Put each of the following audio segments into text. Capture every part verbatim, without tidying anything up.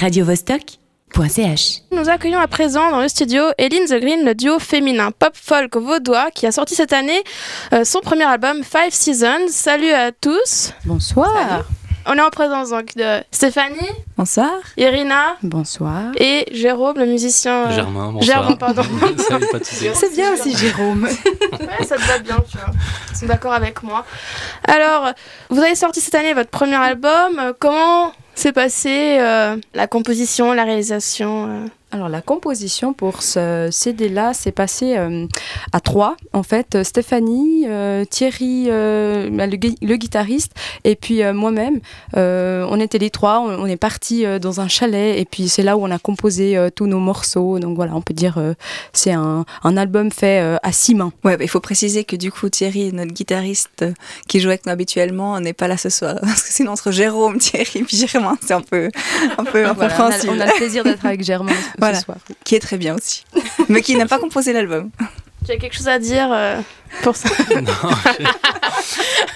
radio vostok point c h. Nous accueillons à présent dans le studio Elin The Green, le duo féminin pop-folk vaudois qui a sorti cette année euh, son premier album Five Seasons. Salut à tous. Bonsoir. Salut. On est en présence donc de Stéphanie. Bonsoir. Irina. Bonsoir. Et Jérôme, le musicien. Euh... Germain, bonsoir. Jérôme, pardon. Ça pas c'est bien aussi Jérôme. Ouais, ça te va bien, tu vois. Ils sont d'accord avec moi. Alors, vous avez sorti cette année votre premier album. Comment s'est passée euh, la composition, la réalisation euh... Alors la composition pour ce C D-là s'est passée euh, à trois en fait, Stéphanie, euh, Thierry, euh, le, gu- le guitariste et puis euh, moi-même, euh, on était les trois, on, on est partis euh, dans un chalet et puis c'est là où on a composé euh, tous nos morceaux, donc voilà on peut dire euh, c'est un, un album fait euh, à six mains. Ouais, bah, il faut préciser que du coup Thierry, notre guitariste euh, qui joue avec nous habituellement, n'est pas là ce soir, parce que sinon entre Jérôme, Thierry et puis Germain c'est un peu un peu incompréhensible. Voilà, on, a, on a le plaisir d'être avec Germain. Voilà, ce soir. Qui est très bien aussi, mais qui n'a pas composé l'album. Tu as quelque chose à dire euh, pour ça? Non,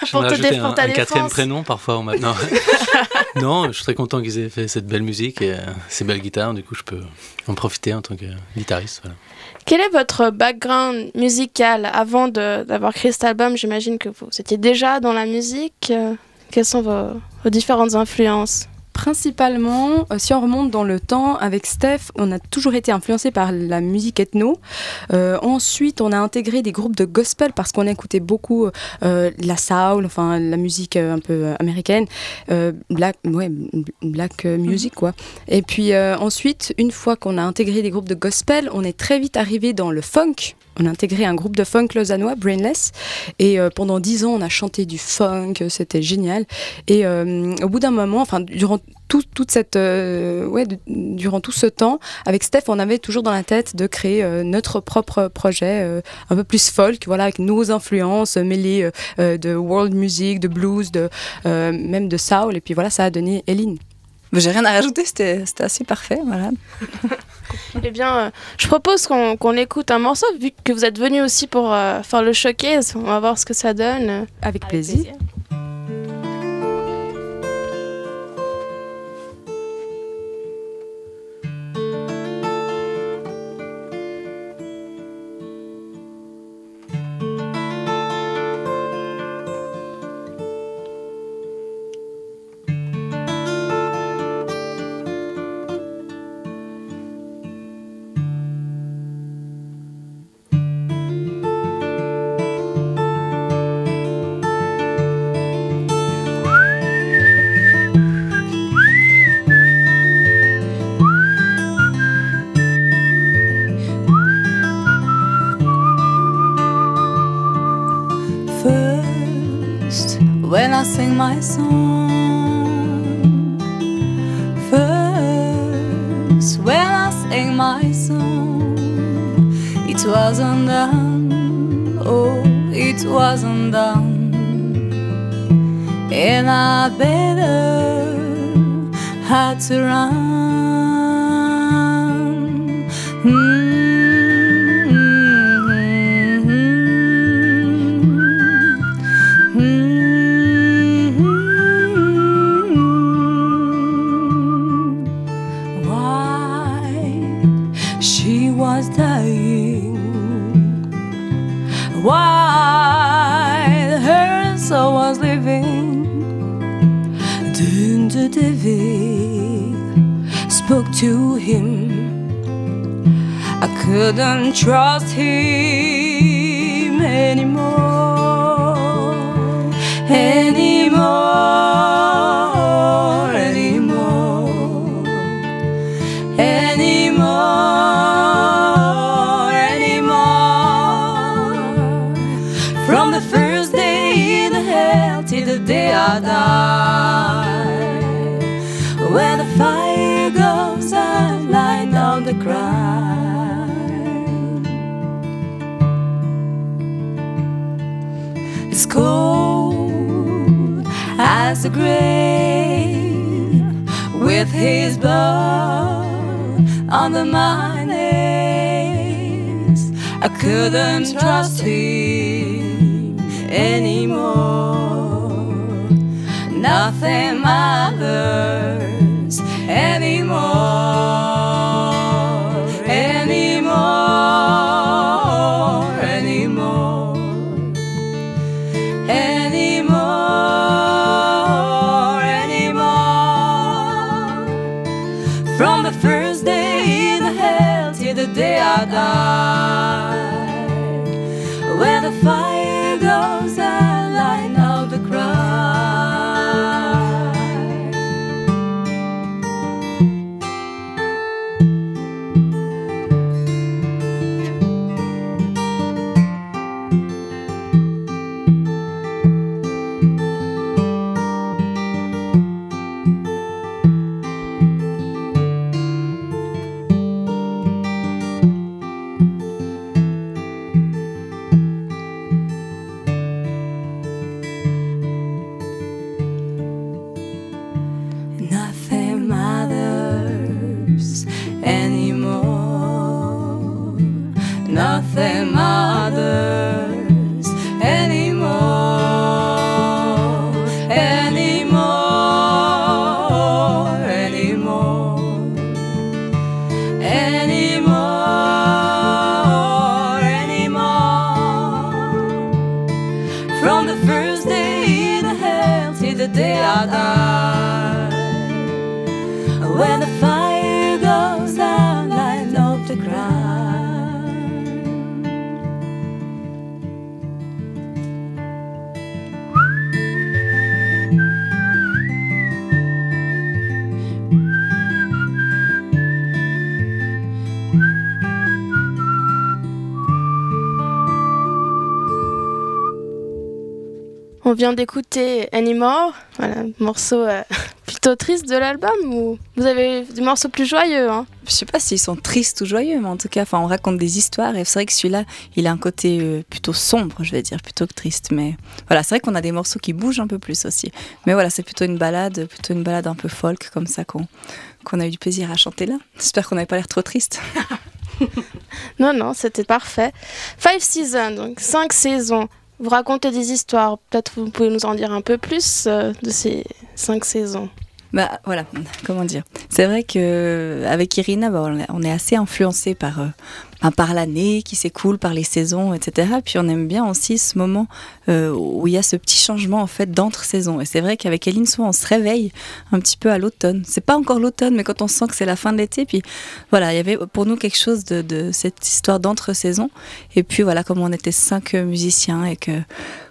je, je pour te défendre un, ta un défense. Quatrième prénom parfois. On non. Non, je suis très content qu'ils aient fait cette belle musique et euh, ces belles guitares, du coup je peux en profiter en tant que guitariste. Voilà. Quel est votre background musical avant de, d'avoir créé cet album? J'imagine que vous étiez déjà dans la musique. Quelles sont vos, vos différentes influences? Principalement, euh, si on remonte dans le temps, avec Steph, on a toujours été influencé par la musique ethno. Euh, ensuite, on a intégré des groupes de gospel parce qu'on écoutait beaucoup euh, la soul, enfin la musique euh, un peu américaine, euh, black, ouais, black music quoi. Et puis euh, ensuite, une fois qu'on a intégré des groupes de gospel, on est très vite arrivé dans le funk. On a intégré un groupe de funk lausannois, Brainless, et euh, pendant dix ans, on a chanté du funk, c'était génial. Et euh, au bout d'un moment, enfin, durant tout, toute cette, euh, ouais, de, durant tout ce temps, avec Steph, on avait toujours dans la tête de créer euh, notre propre projet, euh, un peu plus folk, voilà, avec nos influences mêlées euh, de world music, de blues, de, euh, même de soul, et puis voilà, ça a donné Elin. Mais j'ai rien à rajouter, c'était, c'était assez parfait, voilà. Eh bien, euh, je propose qu'on, qu'on écoute un morceau, vu que vous êtes venus aussi pour euh, faire le showcase. On va voir ce que ça donne. Avec, Avec plaisir. plaisir. Sing my song first. When I sang my song, it wasn't done. Oh, it wasn't done. And I better had to run. Mm. Spoke to him. I couldn't trust him anymore, anymore, anymore, anymore, anymore. From the first day in hell till the day I die. Where the fire goes, I lie down to cry. It's cold as the grave, with his blood under my nails. I couldn't trust him anymore. Nothing matters anymore. From the first day in hell till the day I die, where the fire goes I light out the On vient d'écouter Anymore, voilà, morceau euh, plutôt triste de l'album, ou vous avez des morceaux plus joyeux hein? Je sais pas s'ils sont tristes ou joyeux, mais en tout cas on raconte des histoires, et c'est vrai que celui-là, il a un côté euh, plutôt sombre, je vais dire, plutôt que triste, mais voilà, c'est vrai qu'on a des morceaux qui bougent un peu plus aussi, mais voilà, c'est plutôt une balade, plutôt une balade un peu folk, comme ça, qu'on, qu'on a eu du plaisir à chanter là. J'espère qu'on n'avait pas l'air trop triste. Non, non, c'était parfait. Five Seasons, donc cinq saisons. Vous racontez des histoires, peut-être vous pouvez nous en dire un peu plus euh, de ces cinq saisons. Bah voilà, comment dire. C'est vrai qu'avec Irina, bah, on est assez influencé par, euh, par l'année qui s'écoule, par les saisons, et cetera. Puis on aime bien aussi ce moment euh, où il y a ce petit changement en fait, d'entre-saisons. Et c'est vrai qu'avec Elin, souvent on se réveille un petit peu à l'automne. C'est pas encore l'automne, mais quand on sent que c'est la fin de l'été, puis voilà, il y avait pour nous quelque chose de, de cette histoire d'entre-saisons. Et puis voilà, comme on était cinq musiciens et que...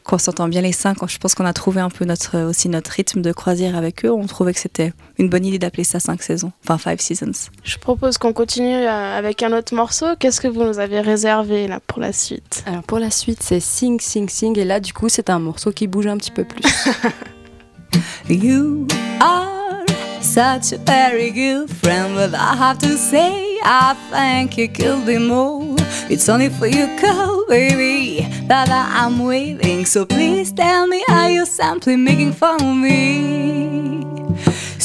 qu'on s'entend bien les cinq, je pense qu'on a trouvé un peu notre, aussi notre rythme de croisière avec eux. On trouvait que c'était une bonne idée d'appeler ça cinq saisons, enfin Five Seasons. Je propose qu'on continue avec un autre morceau. Qu'est-ce que vous nous avez réservé là, pour la suite? Alors pour la suite, c'est Sing, Sing, Sing. Et là, du coup, c'est un morceau qui bouge un petit peu plus. You are such a very good friend, but I have to say I think you could be more. It's only for your call, baby, that I'm waiting. So please tell me, are you simply making fun of me?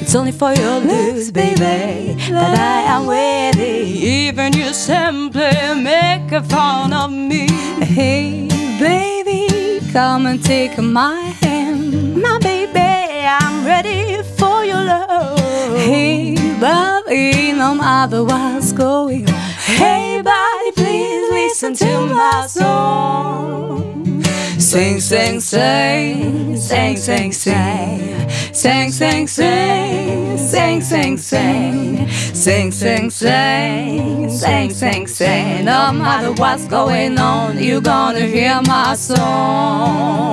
It's only for your looks, baby, that I am waiting. Even you simply make fun of me. Hey, baby, come and take my hand. My baby, I'm ready for your love. Hey, baby, no matter what's going on. Hey, baby, please listen to my song. Sing, sing, sing, sing, sing, sing, sing, sing, sing, sing, sing, sing, sing, sing, sing, sing, sing, sing. No matter what's going on, you're gonna hear my song.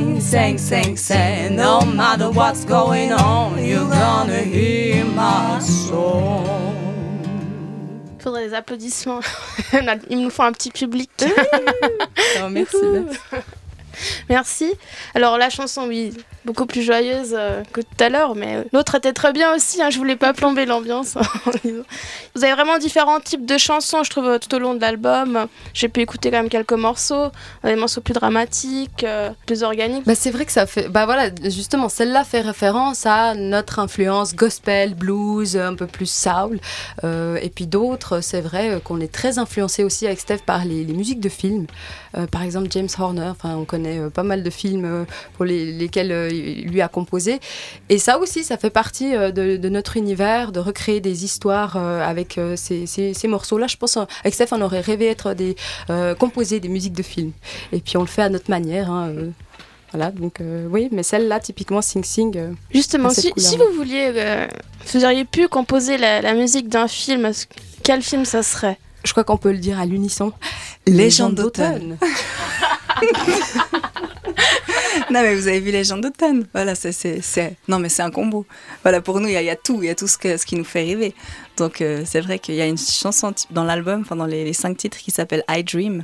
sing, sing, sing. No matter what's going on, you're gonna hear my song. Faudrait des applaudissements. Ils nous font un petit public. Non, merci. Merci. Alors la chanson, oui, beaucoup plus joyeuse euh, que tout à l'heure, mais l'autre était très bien aussi, hein, je voulais pas plomber l'ambiance. Vous avez vraiment différents types de chansons, je trouve, tout au long de l'album. J'ai pu écouter quand même quelques morceaux, des morceaux plus dramatiques, euh, plus organiques. Bah, c'est vrai que ça fait... Bah voilà, justement, celle-là fait référence à notre influence gospel, blues, un peu plus soul. Euh, et puis d'autres, c'est vrai qu'on est très influencé aussi avec Steph par les, les musiques de films. Euh, par exemple, James Horner, enfin, on connaît euh, pas mal de films euh, pour les, lesquels euh, il lui a composé. Et ça aussi, ça fait partie euh, de, de notre univers, de recréer des histoires euh, avec euh, ces, ces, ces morceaux-là. Je pense qu'avec Steph, on aurait rêvé être des, euh, composer des musiques de films. Et puis, on le fait à notre manière, hein, euh. Voilà, donc euh, oui, mais celle-là, typiquement, Sing Sing. Euh, Justement, si, si vous vouliez, euh, vous auriez pu composer la, la musique d'un film, quel film ça serait ? Je crois qu'on peut le dire à l'unisson. Légende d'automne. Non, mais vous avez vu Légende d'automne. Voilà, c'est, c'est, c'est... Non, mais c'est un combo. Voilà, pour nous, il y, y a tout, il y a tout ce, que, ce qui nous fait rêver. Donc, euh, c'est vrai qu'il y a une chanson dans l'album, enfin, dans les, les cinq titres, qui s'appelle I Dream.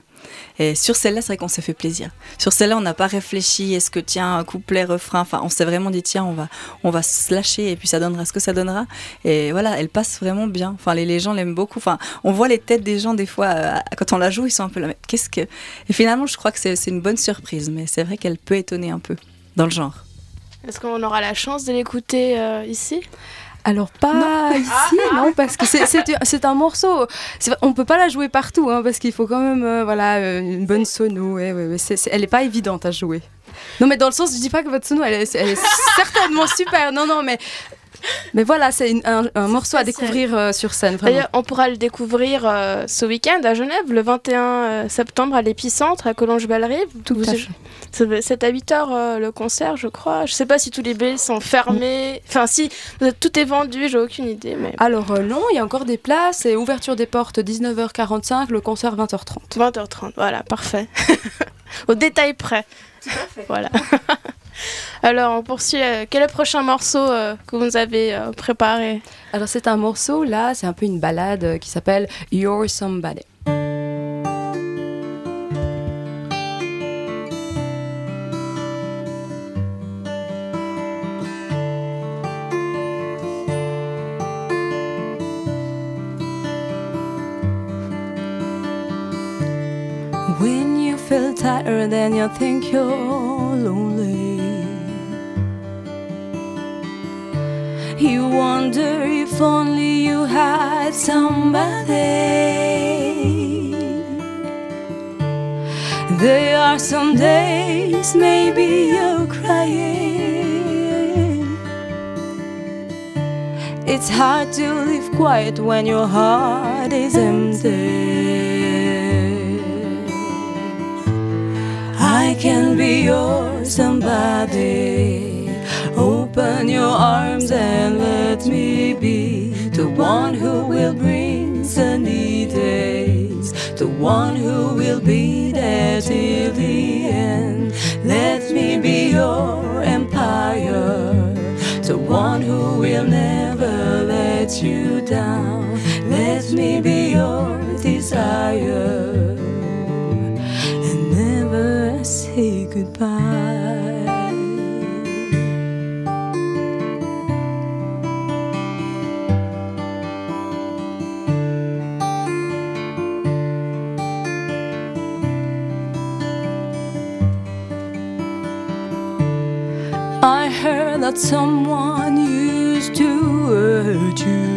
Et sur celle-là, c'est vrai qu'on s'est fait plaisir. Sur celle-là, on n'a pas réfléchi, est-ce que tiens, couplet, refrain, enfin, on s'est vraiment dit, tiens, on va, on va se lâcher et puis ça donnera ce que ça donnera. Et voilà, elle passe vraiment bien. Enfin, les, les gens l'aiment beaucoup. Enfin, on voit les têtes des gens, des fois, euh, quand on la joue, ils sont un peu là, mais qu'est-ce que. Et finalement, je crois que c'est, c'est une bonne surprise, mais c'est vrai qu'elle peut étonner un peu dans le genre. Est-ce qu'on aura la chance de l'écouter euh, ici ? Alors pas non. Ici, non, parce que c'est, c'est, c'est un morceau, c'est, on ne peut pas la jouer partout, hein, parce qu'il faut quand même euh, voilà, une bonne sono, ouais, ouais, ouais, c'est, c'est, elle n'est pas évidente à jouer. Non mais dans le sens, je ne dis pas que votre sono, elle est, elle est certainement super, non, non, mais... Mais voilà, c'est une, un, un morceau à découvrir euh, sur scène, vraiment. D'ailleurs, on pourra le découvrir euh, ce week-end à Genève, le vingt et un septembre à l'épicentre, à Collonge-Bellerive. Tout à fait. C'est à huit heures euh, le concert, je crois. Je ne sais pas si tous les billets sont fermés. Enfin, si, tout est vendu, j'ai aucune idée. Mais... Alors euh, non, il y a encore des places et ouverture des portes dix-neuf heures quarante-cinq, le concert vingt heures trente. vingt heures trente, voilà, parfait. Au détail près. Tout à fait. Voilà. Alors, on poursuit. Euh, quel est le prochain morceau euh, que vous avez euh, préparé ? Alors, c'est un morceau, là, c'est un peu une balade euh, qui s'appelle « You're Somebody ». When you feel tired and you think you're lonely, you wonder if only you had somebody. There are some days maybe you're crying. It's hard to live quiet when your heart is empty. I can be your somebody. Open your arms and let me be the one who will bring sunny days, the one who will be there till the end. Let me be your empire, the one who will never let you down. Let me be your desire and never say goodbye. I heard that someone used to hurt you.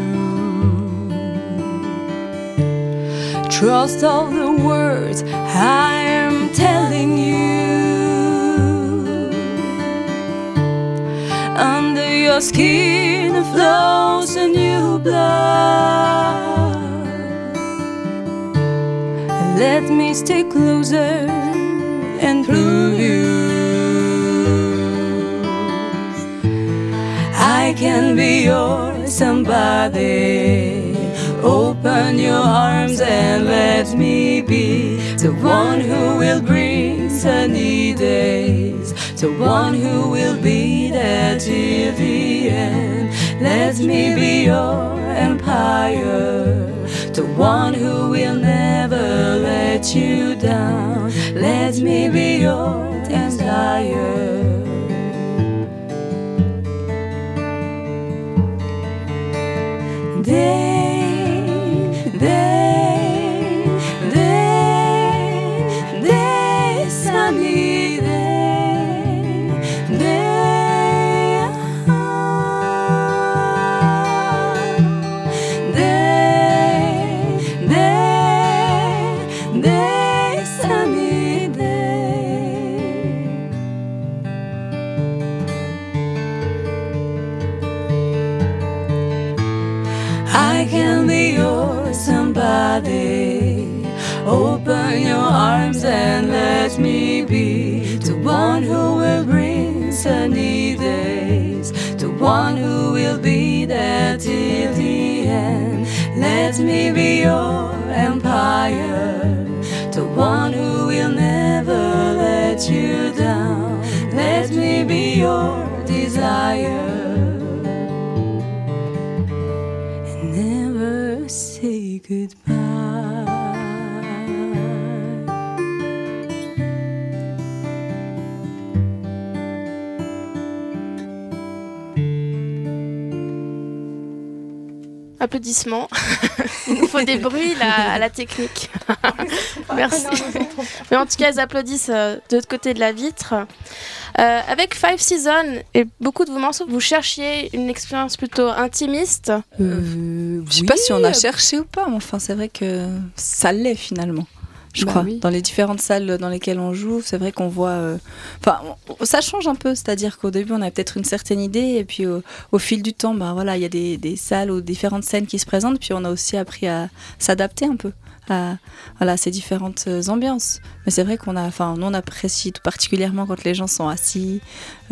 Trust all the words I am telling you. Under your skin flows a new blood. Let me stay closer and prove you can be your somebody. Open your arms and let me be the one who will bring sunny days, the one who will be there till the end. Let me be your empire, the one who will never let you down. Let me be your desire. They, they, they, they, sunny day, they are. They, they, they, sunny day. I can be your somebody. Open your arms and let me be the one who will bring sunny days, the one who will be there till the end. Let me be your empire, the one who will never let you down. Let me be your desire. Never say goodbye. Applaudissements. Il nous faut des bruits là, à la technique. Merci. Mais en tout cas, elles applaudissent euh, de l'autre côté de la vitre. Euh, avec Five Seasons et beaucoup de vos morceaux, vous cherchiez une expérience plutôt intimiste. Euh, je sais oui, pas si on a cherché ou pas, mais enfin c'est vrai que ça l'est finalement. Je bah crois. Oui. Dans les différentes salles dans lesquelles on joue, c'est vrai qu'on voit. Euh, enfin, on, ça change un peu, c'est-à-dire qu'au début, on a peut-être une certaine idée, et puis au, au fil du temps, bah voilà, il y a des, des salles ou différentes scènes qui se présentent, puis on a aussi appris à s'adapter un peu à, voilà, ces différentes ambiances. Mais c'est vrai qu'on a, enfin, nous on apprécie tout particulièrement quand les gens sont assis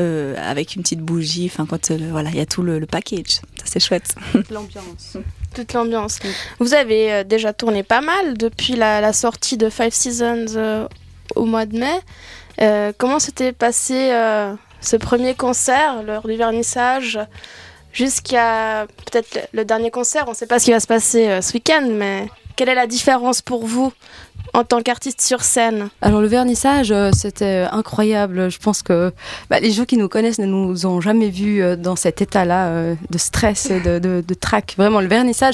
euh, avec une petite bougie. Enfin, quand euh, voilà, il y a tout le, le package. Ça c'est chouette. L'ambiance. Toute l'ambiance. Oui. Vous avez euh, déjà tourné pas mal depuis la, la sortie de Five Seasons euh, au mois de mai. Euh, comment s'était passé euh, ce premier concert, l'heure du vernissage, jusqu'à peut-être le dernier concert? On ne sait pas ce qui va se passer euh, ce week-end, mais quelle est la différence pour vous en tant qu'artiste sur scène? Alors le vernissage, euh, c'était incroyable. Je pense que bah, les gens qui nous connaissent ne nous ont jamais vus euh, dans cet état-là euh, de stress et de, de, de trac. Vraiment, le vernissage,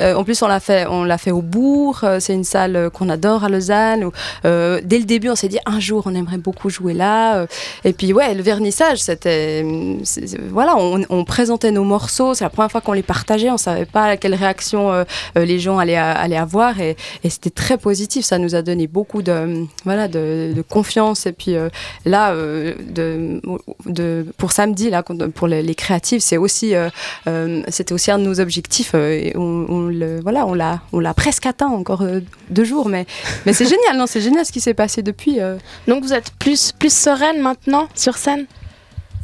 euh, en plus on l'a fait, on l'a fait au Bourg, euh, c'est une salle euh, qu'on adore à Lausanne. Où, euh, dès le début, on s'est dit un jour, on aimerait beaucoup jouer là. Euh, et puis ouais, le vernissage, c'était... C'est, c'est, voilà, on, on présentait nos morceaux, c'est la première fois qu'on les partageait, on ne savait pas quelle réaction euh, les gens allaient, allaient avoir et, et c'était très positif. Ça nous a donné beaucoup de, voilà, de, de confiance. Et puis euh, là, euh, de, de, pour samedi, là, pour les, les créatifs, c'est aussi, euh, euh, c'était aussi un de nos objectifs. Euh, et on, on, le, voilà, on, l'a, on l'a presque atteint, encore euh, deux jours. Mais, mais c'est génial, non, c'est génial ce qui s'est passé depuis. Euh. Donc vous êtes plus, plus sereine maintenant sur scène?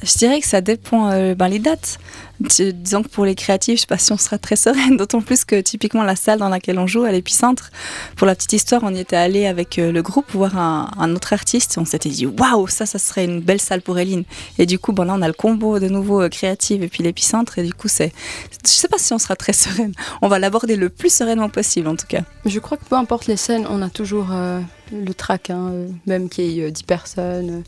Je dirais que ça dépend euh, ben, les dates. Dis- disons que pour les créatifs, je ne sais pas si on sera très sereine, d'autant plus que typiquement la salle dans laquelle on joue, à l'épicentre, pour la petite histoire, on y était allé avec euh, le groupe voir un, un autre artiste. On s'était dit waouh, ça, ça serait une belle salle pour Elin. Et du coup, ben, là, on a le combo de nouveau euh, créatif et puis l'épicentre. Et du coup, c'est... je ne sais pas si on sera très sereine. On va l'aborder le plus sereinement possible, en tout cas. Je crois que peu importe les scènes, on a toujours... Euh... le trac, hein, euh, même qu'il y ait euh, dix personnes,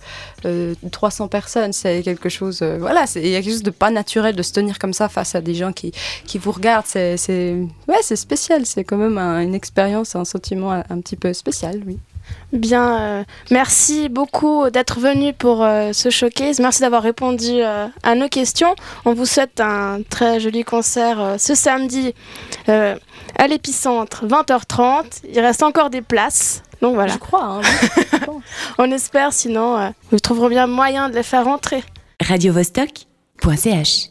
euh, trois cents personnes, c'est quelque chose, euh, voilà, il y a quelque chose de pas naturel de se tenir comme ça face à des gens qui, qui vous regardent, c'est, c'est, ouais, c'est spécial, c'est quand même un, une expérience, un sentiment un, un petit peu spécial, oui. Bien, euh, merci beaucoup d'être venu pour euh, ce showcase, merci d'avoir répondu euh, à nos questions, on vous souhaite un très joli concert euh, ce samedi euh, à l'épicentre, vingt heures trente, il reste encore des places. Donc voilà. Je crois. Hein, on espère, sinon, euh, nous trouverons bien moyen de les faire rentrer. radio vostok point c h